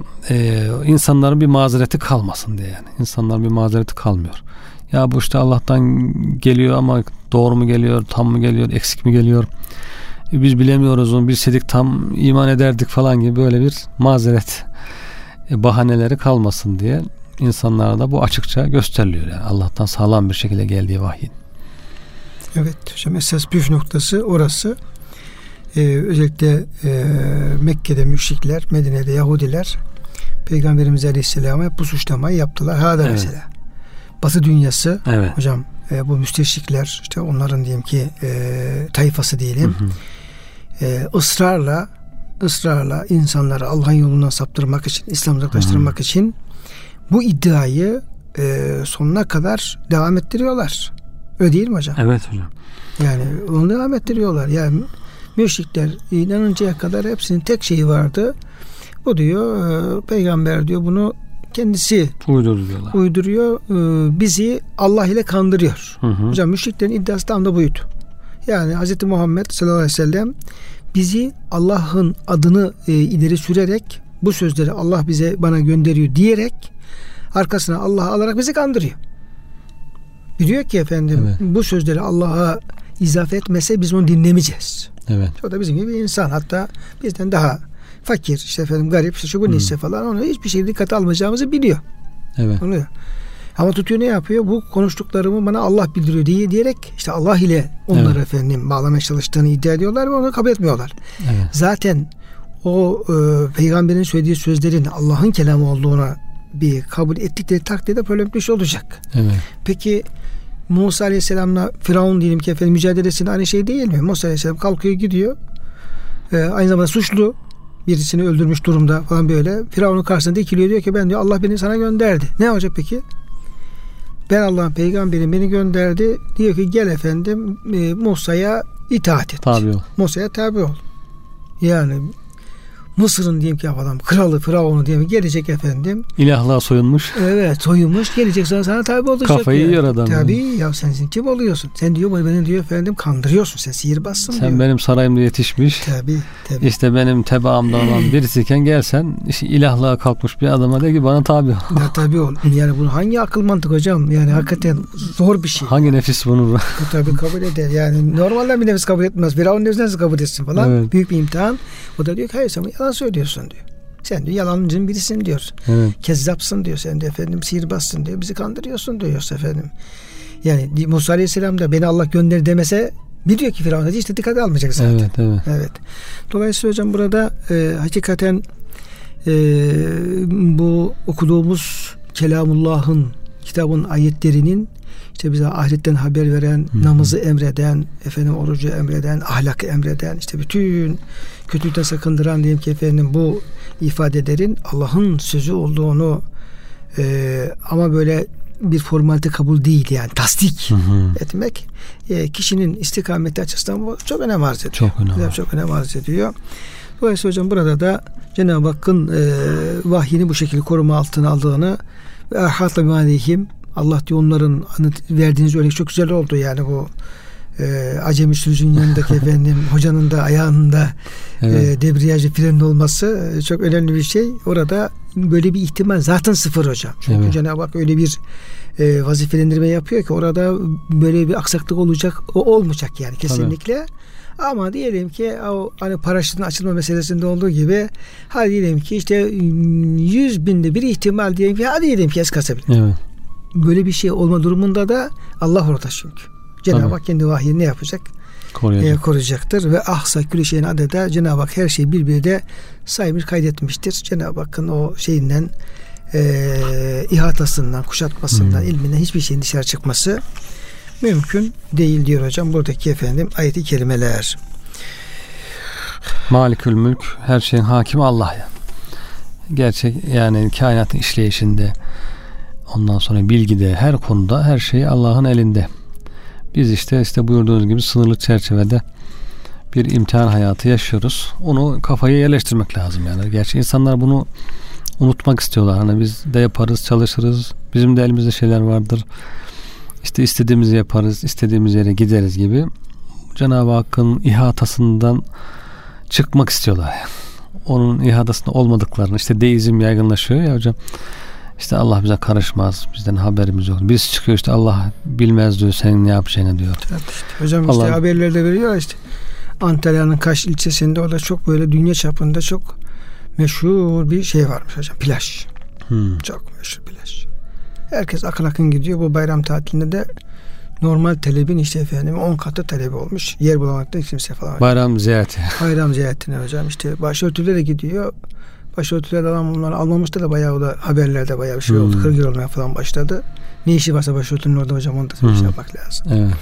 İnsanların bir mazereti kalmasın diye yani. İnsanların bir mazereti kalmıyor. Ya bu Allah'tan geliyor ama doğru mu geliyor, tam mı geliyor, eksik mi geliyor? Biz bilemiyoruz, onu bilseydik tam iman ederdik falan gibi böyle bir mazeret, bahaneleri kalmasın diye insanlara da bu açıkça gösteriliyor. Yani Allah'tan sağlam bir şekilde geldiği vahyin. Evet hocam, esas püf noktası orası. Özellikle Mekke'de müşrikler, Medine'de Yahudiler Peygamberimiz Aleyhisselam'a bu suçlamayı yaptılar. Ha da evet. Mesela Batı dünyası evet. Hocam bu müsteşrikler, işte onların diyelim ki tayfası diyelim, ısrarla insanları Allah'ın yolundan saptırmak için, İslam'ı uzaklaştırmak için bu iddiayı sonuna kadar devam ettiriyorlar. Öyle değil mi hocam? Evet hocam. Yani onu devam ettiriyorlar. Yani müşrikler inanıncaya kadar hepsinin tek şeyi vardı. Bu diyor peygamber diyor bunu kendisi uyduruyor. Bizi Allah ile kandırıyor. Hocam müşriklerin iddiası tam da buydu. Yani Hz. Muhammed sallallahu aleyhi ve sellem bizi Allah'ın adını ileri sürerek bu sözleri Allah bana gönderiyor diyerek arkasına Allah'a alarak bizi kandırıyor. Diyor ki efendim evet. Bu sözleri Allah'a izafe etmese biz onu dinlemeyeceğiz. Evet. O da bizim gibi insan, hatta bizden daha fakir, işte efendim garip, işte şu bu neyse falan, onu hiçbir şekilde dikkate almayacağımızı biliyor. Evet. Anlıyor. Ama tutuyor ne yapıyor? Bu konuştuklarımı bana Allah bildiriyor diyerek işte Allah ile onları evet. efendim bağlamaya çalıştığını iddia ediyorlar ve onu kabul etmiyorlar. Evet. Zaten o peygamberin söylediği sözlerin Allah'ın kelamı olduğuna bir kabul ettikleri takdirde problem bir şey olacak. Evet. Peki Musa Aleyhisselam'la Firavun diyelim ki efendim mücadelesinde aynı şey değil mi? Musa Aleyhisselam kalkıyor gidiyor. Aynı zamanda suçlu. Birisini öldürmüş durumda falan böyle. Firavun'un karşısında dikiliyor, diyor ki ben diyor Allah beni sana gönderdi. Ne olacak peki? Ben Allah'ın peygamberim beni gönderdi. Diyor ki gel efendim Musa'ya itaat et. Musa'ya tabi ol. Yani Mısır'ın diyelim ki adam kralı Firavun'u diyelim gelecek efendim. İlahlığa soyunmuş. Evet soyunmuş. Gelecek sana tabi olacak. Kafayı yiyor adam. Tabi ya sen kim oluyorsun? Sen diyor beni diyor efendim kandırıyorsun. Sen sihirbazsın diyor. Sen benim sarayımda yetişmiş. Tabi. İşte benim tebaamda olan birisiyken gelsen işte ilahlığa kalkmış bir adama de ki bana tabi ol. Ya tabi ol. Yani bunu hangi akıl mantık hocam? Yani hakikaten zor bir şey. Hangi nefis bunu? Tabi kabul eder. Yani normalden bir nefis kabul etmez. Firavun nefis nasıl kabul etsin falan. Evet. Büyük bir imtihan. O da diyor ki hayır sen yalan söylüyorsun diyor. Sen diyor yalancının birisin diyor. Evet. Kezzapsın diyor. Sen de efendim sihirbazsın diyor. Bizi kandırıyorsun diyor efendim. Yani Musa Aleyhisselam da beni Allah gönder demese biliyor ki Firavun hiç de dikkate almayacak zaten. Evet. Dolayısıyla hocam burada hakikaten bu okuduğumuz Kelamullah'ın kitabın ayetlerinin işte bize ahiretten haber veren, namazı emreden, efendim orucu emreden, ahlakı emreden, işte bütün kötülükten sakındıran diyelim ki efendim bu ifadelerin Allah'ın sözü olduğunu ama böyle bir formalite kabul değil, yani tasdik etmek kişinin istikameti açısından bu çok önem arz ediyor. Çok önem arz ediyor. Dolayısıyla hocam burada da Cenab-ı Hakk'ın vahyini bu şekilde koruma altına aldığını ve ahata aleyhim Allah diyor onların verdiğiniz örnek çok güzel oldu. Yani bu acemi sürücünün yanındaki efendim hocanın da ayağında evet. Debriyajı frenin olması çok önemli bir şey. Orada böyle bir ihtimal zaten sıfır hocam. Çünkü evet. Cenab-ı Hak öyle bir vazifelendirme yapıyor ki orada böyle bir aksaklık olmayacak yani kesinlikle. Evet. Ama diyelim ki o hani paraşütün açılma meselesinde olduğu gibi hadi diyelim ki işte 100.000'de bir ihtimal diyelim ki hadi diyelim ki eskasa bile. Evet. Böyle bir şey olma durumunda da Allah orada çünkü. Cenab-ı Hak kendi vahyini ne yapacak? Koruyacaktır. Ve ahsa külü şeyin adede Cenab-ı Hak her şeyi birbirine saymış, kaydetmiştir. Cenab-ı Hakk'ın o şeyinden ihatasından, kuşatmasından, ilminden hiçbir şeyin dışarı çıkması mümkün değil diyor hocam. Buradaki efendim ayet-i kerimeler. Malikül mülk, her şeyin hakimi Allah. Gerçek yani kainatın işleyişinde, ondan sonra bilgide, her konuda her şey Allah'ın elinde. Biz işte buyurduğunuz gibi sınırlı çerçevede bir imtihan hayatı yaşıyoruz. Onu kafaya yerleştirmek lazım yani. Gerçi insanlar bunu unutmak istiyorlar. Hani biz de yaparız, çalışırız. Bizim de elimizde şeyler vardır. İşte istediğimizi yaparız, istediğimiz yere gideriz gibi. Cenab-ı Hakk'ın ihatasından çıkmak istiyorlar. Onun ihatasında olmadıklarını, işte deizm yaygınlaşıyor ya hocam. İşte Allah bize karışmaz, bizden haberimiz yok. Biz çıkıyor işte Allah bilmez diyor, senin ne yapacağını diyor. Evet işte, hocam Allah... işte haberlerde veriyor işte Antalya'nın Kaş ilçesinde orada çok böyle dünya çapında çok meşhur bir şey varmış hocam, plaj. Çok meşhur plaj. Herkes akın gidiyor bu bayram tatilinde de normal talebin işte efendim 10 katı talebi olmuş. Yer bulamaktan kimse falan. Bayram ziyareti. Bayram ziyaretine hocam işte başörtülere gidiyor. Başörtüleri adam bunları almamıştı da bayağı o da haberlerde bayağı bir şey oldu. Kırgır olmaya falan başladı. Ne işi varsa başörtünün orada hocam onu da şey yapmak lazım. Evet.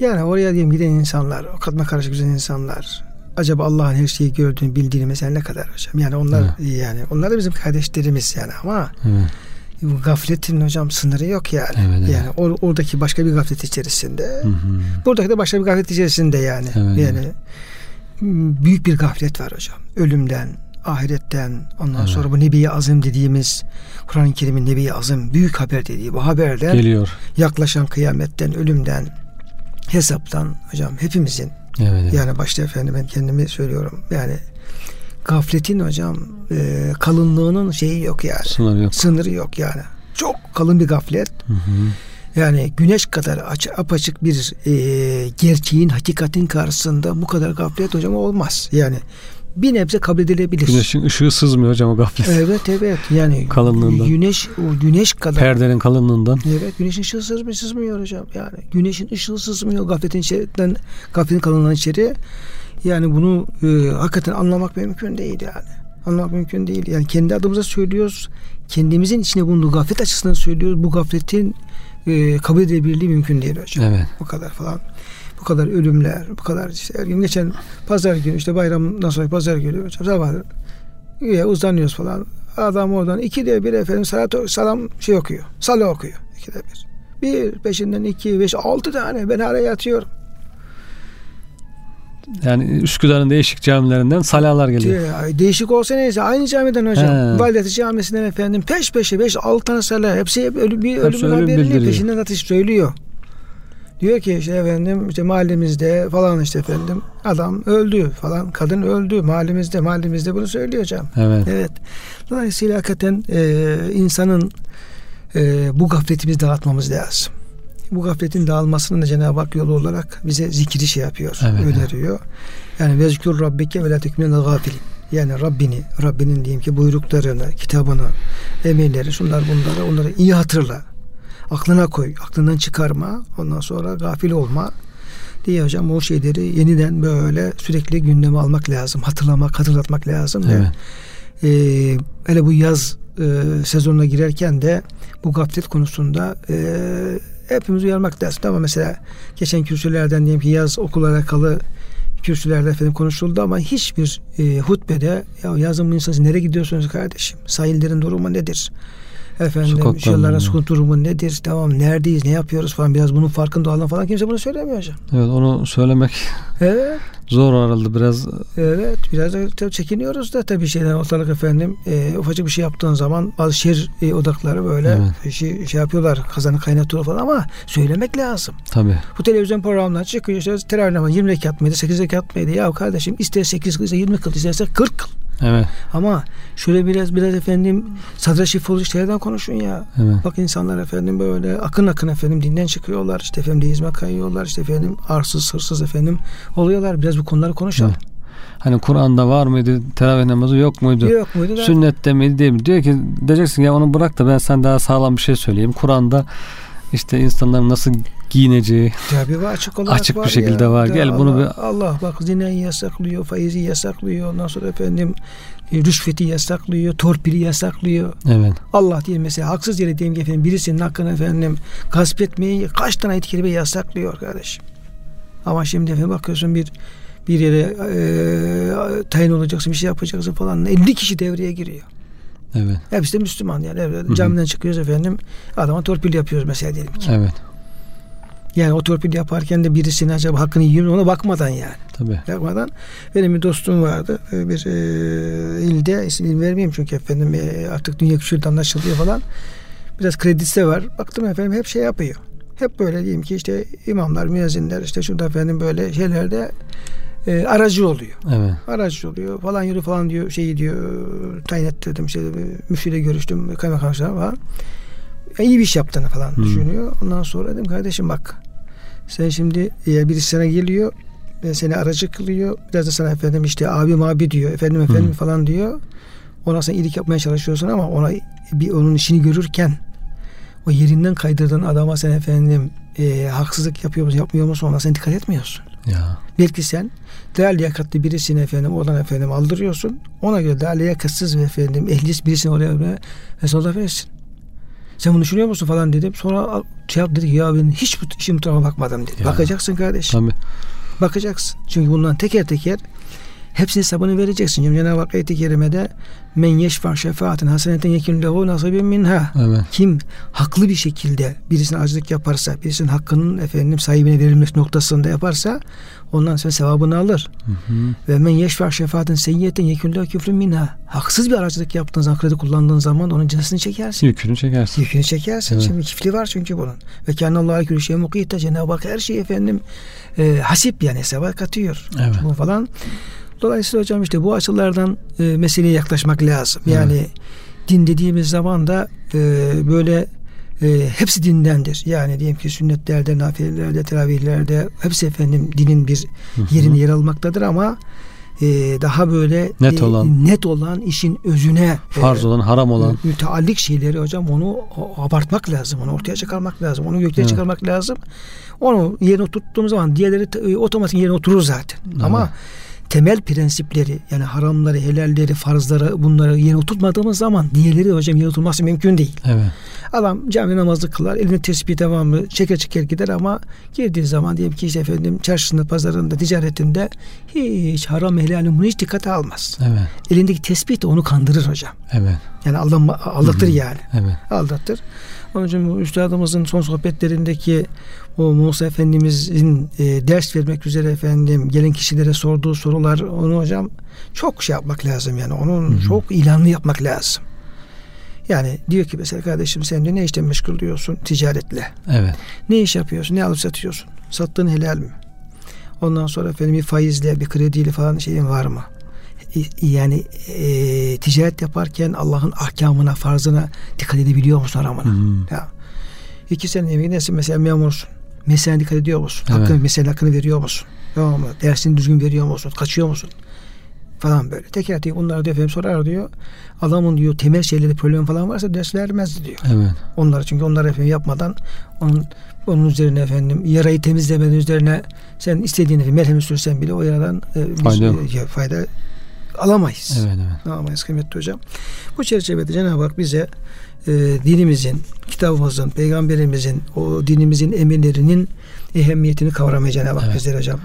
Yani oraya diyelim giden insanlar, o katma karışık güzel insanlar, acaba Allah'ın her şeyi gördüğünü bildiğini mesela ne kadar hocam? Yani onlar yani onlar da bizim kardeşlerimiz yani ama bu gafletin hocam sınırı yok yani. Evet. Yani oradaki başka bir gaflet içerisinde, buradaki de başka bir gaflet içerisinde yani. Evet. Yani büyük bir gaflet var hocam. Ölümden, ahiretten, ondan sonra bu Nebi-i Azim dediğimiz Kur'an-ı Kerim'in Nebi-i Azim büyük haber dediği bu haberden geliyor. Yaklaşan kıyametten, ölümden, hesaptan hocam hepimizin yani başta efendim ben kendimi söylüyorum yani gafletin hocam kalınlığının şeyi yok yani. Sınırı yok yani. Çok kalın bir gaflet. Yani güneş kadar apaçık bir gerçeğin, hakikatin karşısında bu kadar gaflet hocam olmaz. Yani bir nebze kabul edilebilir. Güneşin ışığı sızmıyor hocam o gaflet. Evet. Yani kalınlığından. Güneş kadar. Perdenin kalınlığından. Evet. Güneşin ışığı sızmıyor hocam. Yani güneşin ışığı sızmıyor gafletin kalınlığından içeri. Yani bunu hakikaten anlamak mümkün değil yani. Anlamak mümkün değil. Yani kendi adımıza söylüyoruz. Kendimizin içine bulunduğu gaflet açısından söylüyoruz. Bu gafletin kabul edilebilirliği mümkün değil hocam. Evet. Bu kadar falan. Bu kadar ölümler, bu kadar işte her gün geçen pazar günü işte bayramdan sonra pazar günü sabah uzanıyoruz falan. Adam oradan 2'de 1 efendim salam şey okuyor. Sala okuyor 2'de 1. Bir peşinden 2, 5, 6 tane ben araya atıyorum. Yani Üsküdar'ın değişik camilerinden salalar geliyor. Değişik olsa neyse aynı camiden hocam. Valide Camisi'nden efendim peş peşe 5-6 tane sala. Hepsi ölüm haberini peşinden atış söylüyor. Diyor ki işte efendim işte mahallemizde falan işte efendim adam öldü falan, kadın öldü mahallemizde bunu söylüyor hocam. Evet. Dolayısıyla hakikaten insanın bu gafletimizi dağıtmamız lazım. Bu gafletin dağılmasının da Cenab-ı Hak yolu olarak bize zikri şey yapıyor, öneriyor. Yani vezkür rabbike ve la tekmine gafilin. Yani Rabbinin diyeyim ki buyruklarını, kitabını, emirleri, şunlar bunları onları iyi hatırla. Aklına koy, aklından çıkarma, ondan sonra gafil olma diye hocam o şeyleri yeniden böyle sürekli gündeme almak lazım, hatırlatmak lazım. Evet. Hele bu yaz sezonuna girerken de bu gaflet konusunda hepimiz uyarmak lazım. Ama mesela geçen kürsülerden diyelim ki yaz okul alakalı kürsülerde efendim konuşuldu ama hiçbir hutbede ya yazın bu insanı nereye gidiyorsunuz kardeşim? Sahillerin durumu nedir? Efendim şunlara sıkıntı durumu nedir? Tamam neredeyiz? Ne yapıyoruz falan biraz bunun farkında olan falan kimse bunu söylemiyor hocam. Evet onu söylemek zor araldı biraz. Evet biraz da çekiniyoruz da tabii şeyden ortalık efendim ufacık bir şey yaptığın zaman bazı şer odakları böyle şey yapıyorlar kazanı kaynatıyorlar falan ama söylemek lazım. Tabii. Bu televizyon programları çıkıyor işte terör namazı 20 rekat mıydı 8 rekat mıydı ya kardeşim ister 8 kıl ister 20 kıl isterse 40 kıl. Evet. Ama şöyle biraz efendim sadra şifalı şeylerden konuşun ya. Evet. Bak insanlar efendim böyle akın efendim dinden çıkıyorlar. İşte efendim deizme kayıyorlar. İşte efendim arsız hırsız efendim oluyorlar. Biraz bu konuları konuşalım. Evet. Hani Kur'an'da var mıydı? Teravih namazı yok muydu? Sünnette miydi diye. Diyor ki diyeceksin ya onu bırak da ben sana daha sağlam bir şey söyleyeyim. Kur'an'da İşte insanların nasıl giyineceği açık bir şekilde ya. Var. Gel Allah, bunu Allah bak zineyi yasaklıyor, faizi yasaklıyor. Ondan sonra efendim rüşveti yasaklıyor, torpili yasaklıyor. Evet. Allah diye mesela haksız yere diyelim ki efendim birisinin hakkını efendim gasp etmeyi kaç tane ayet-i kerime yasaklıyor kardeşim. Ama şimdi efendim bakıyorsun bir yere tayin olacaksın, bir şey yapacaksın falan. 50 kişi devreye giriyor. Evet. Hepsi de Müslüman yani. Camiden çıkıyoruz efendim. Adama torpil yapıyoruz mesela diyelim ki. Evet. Yani o torpil yaparken de birisinin acaba hakkını yiyor ona bakmadan yani. Tabii. Bakmadan. Benim bir dostum vardı. Bir ilde isim vermeyeyim çünkü efendim artık dünya küçüldü anlaşılıyor falan. Biraz kredisi de var. Baktım efendim hep şey yapıyor. Hep böyle diyeyim ki işte imamlar, müezzinler işte şurada efendim böyle şeylerde aracı oluyor. Evet. Aracı oluyor. Falan yürü falan diyor. Şeyi diyor. Tayin ettirdim. Şey, müftüyle görüştüm. Kaymakamcılar falan. İyi bir iş yaptığını falan düşünüyor. Ondan sonra dedim kardeşim bak. Sen şimdi birisi sana geliyor. Seni aracı kılıyor. Biraz da sana efendim işte abi diyor. Efendim falan diyor. Ona sen iyilik yapmaya çalışıyorsun ama onun işini görürken o yerinden kaydırdığın adama sen efendim haksızlık yapıyor musun, yapmıyor musun, ona sen dikkat etmiyorsun. Ya. Belki sen daha liyakatlı birisini efendim oradan efendim aldırıyorsun. Ona göre daha liyakatsız ve efendim ehlis birisini oraya mesela verirsin. Sen bunu düşünüyor musun falan dedim. Sonra şey yaptı, dedi ki ya ben hiç bu işin bu tarafa bakmadım dedi. Ya. Bakacaksın kardeşim. Tabii. Bakacaksın. Çünkü bundan teker teker hepsinin hesabını vereceksin. Çünkü Cenab-ı Hak ayet-i kerimede men yeşfa şefaatin haseneten yekun lehu nasibim minha. Evet. Kim haklı bir şekilde birisine acılık yaparsa, birisinin hakkının efendim sahibine verilmesi noktasında yaparsa ondan sonra sevabını alır. Ve men yeşfa şefaatin seyyiyeten yekun lehu küfrün minha. Haksız bir aracılık yaptığın zaman, kredi kullandığın zaman onun cezasını çekersin. Yükünü çekersin. Evet. Şimdi kifli var çünkü bunun. Ve kânallâhu külü şey'in mukîte. Cenab-ı Hak her şeyi efendim hasip yani hesaba katıyor. Evet. Bu falan. Dolayısıyla hocam işte bu açılardan meseleye yaklaşmak lazım. Yani evet. Din dediğimiz zaman da böyle hepsi dindendir. Yani diyelim ki sünnetlerde, nafilelerde, teravihlerde hepsi efendim dinin bir yerini yer almaktadır ama daha böyle net olan işin özüne farz olan, haram olan müteallik şeyleri hocam onu abartmak lazım, onu ortaya çıkarmak lazım, onu göklere çıkarmak lazım. Onu yerine oturttuğumuz zaman diğerleri otomatik yerine oturur zaten. Evet. Ama temel prensipleri yani haramları, helalleri, farzları bunları yerine oturtmadığımız zaman diğerleri hocam yerine oturması mümkün değil. Evet. Adam cami namazı kılar, eline tesbih devamlı çeker gider ama girdiği zaman diyelim ki işte efendim çarşısında, pazarında, ticaretinde hiç haram helalini bunu hiç dikkate almaz. Evet. Elindeki tesbih de onu kandırır hocam. Evet. Yani aldatır yani. Evet. Aldatır. Onun için bu üstadımızın son sohbetlerindeki o Musa Efendimizin ders vermek üzere efendim gelen kişilere sorduğu sorular onu hocam çok şey yapmak lazım yani onun çok ilanlı yapmak lazım. Yani diyor ki mesela kardeşim sen de ne işten meşgul diyorsun? Ticaretle. Evet. Ne iş yapıyorsun? Ne alıp satıyorsun? Sattığın helal mi? Ondan sonra efendim bir faizle, bir krediyle falan şeyin var mı? Yani ticaret yaparken Allah'ın ahkamına, farzına dikkat edebiliyor musun haramına? Ya. İki sene emeğindesin mesela memursun. Mesela dikkat ediyor musun? Evet. Hakkını veriyor musun? Tamam mı? Dersini düzgün veriyor musun? Kaçıyor musun? Falan böyle. Teker teker onlara diyor efendim sorar diyor. Adamın diyor temel şeyleri problem falan varsa ders vermez diyor. Evet. Onları çünkü onları efendim yapmadan onun üzerine efendim yarayı temizlemenin üzerine sen istediğini merhemi sürsen bile o yaradan fayda alamayız. Evet. Alamayız kıymetli hocam. Bu çerçevede Cenab-ı Hak bize dinimizin, kitabımızın, peygamberimizin, o dinimizin emirlerinin ehemmiyetini kavramaya Cenab-ı Hak bizler hocam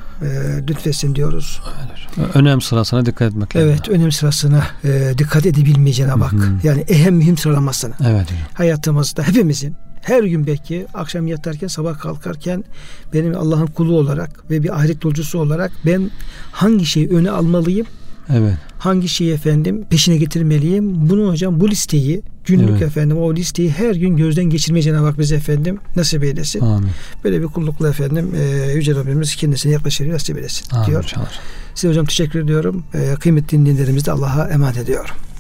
lütfetsin diyoruz. Evet. Önem sırasına dikkat etmek lazım. Evet, önem sırasına dikkat edebilmeye Cenab-ı Hak. Yani mühim sıralamasına. Evet. Hayatımızda hepimizin her gün belki akşam yatarken, sabah kalkarken benim Allah'ın kulu olarak ve bir ahiret yolcusu olarak ben hangi şeyi öne almalıyım? Evet. Hangi şeyi efendim peşine getirmeliyim? Bunu hocam bu listeyi günlük efendim o listeyi her gün gözden geçirmeye Cenab-ı Hak bize efendim nasip eylesin. Amin. Böyle bir kullukla efendim Yüce Rabbimiz kendisine yaklaşır nasip eylesin diyor. Amin. Size hocam teşekkür ediyorum. Kıymetli dinleyenlerimizi de Allah'a emanet ediyorum.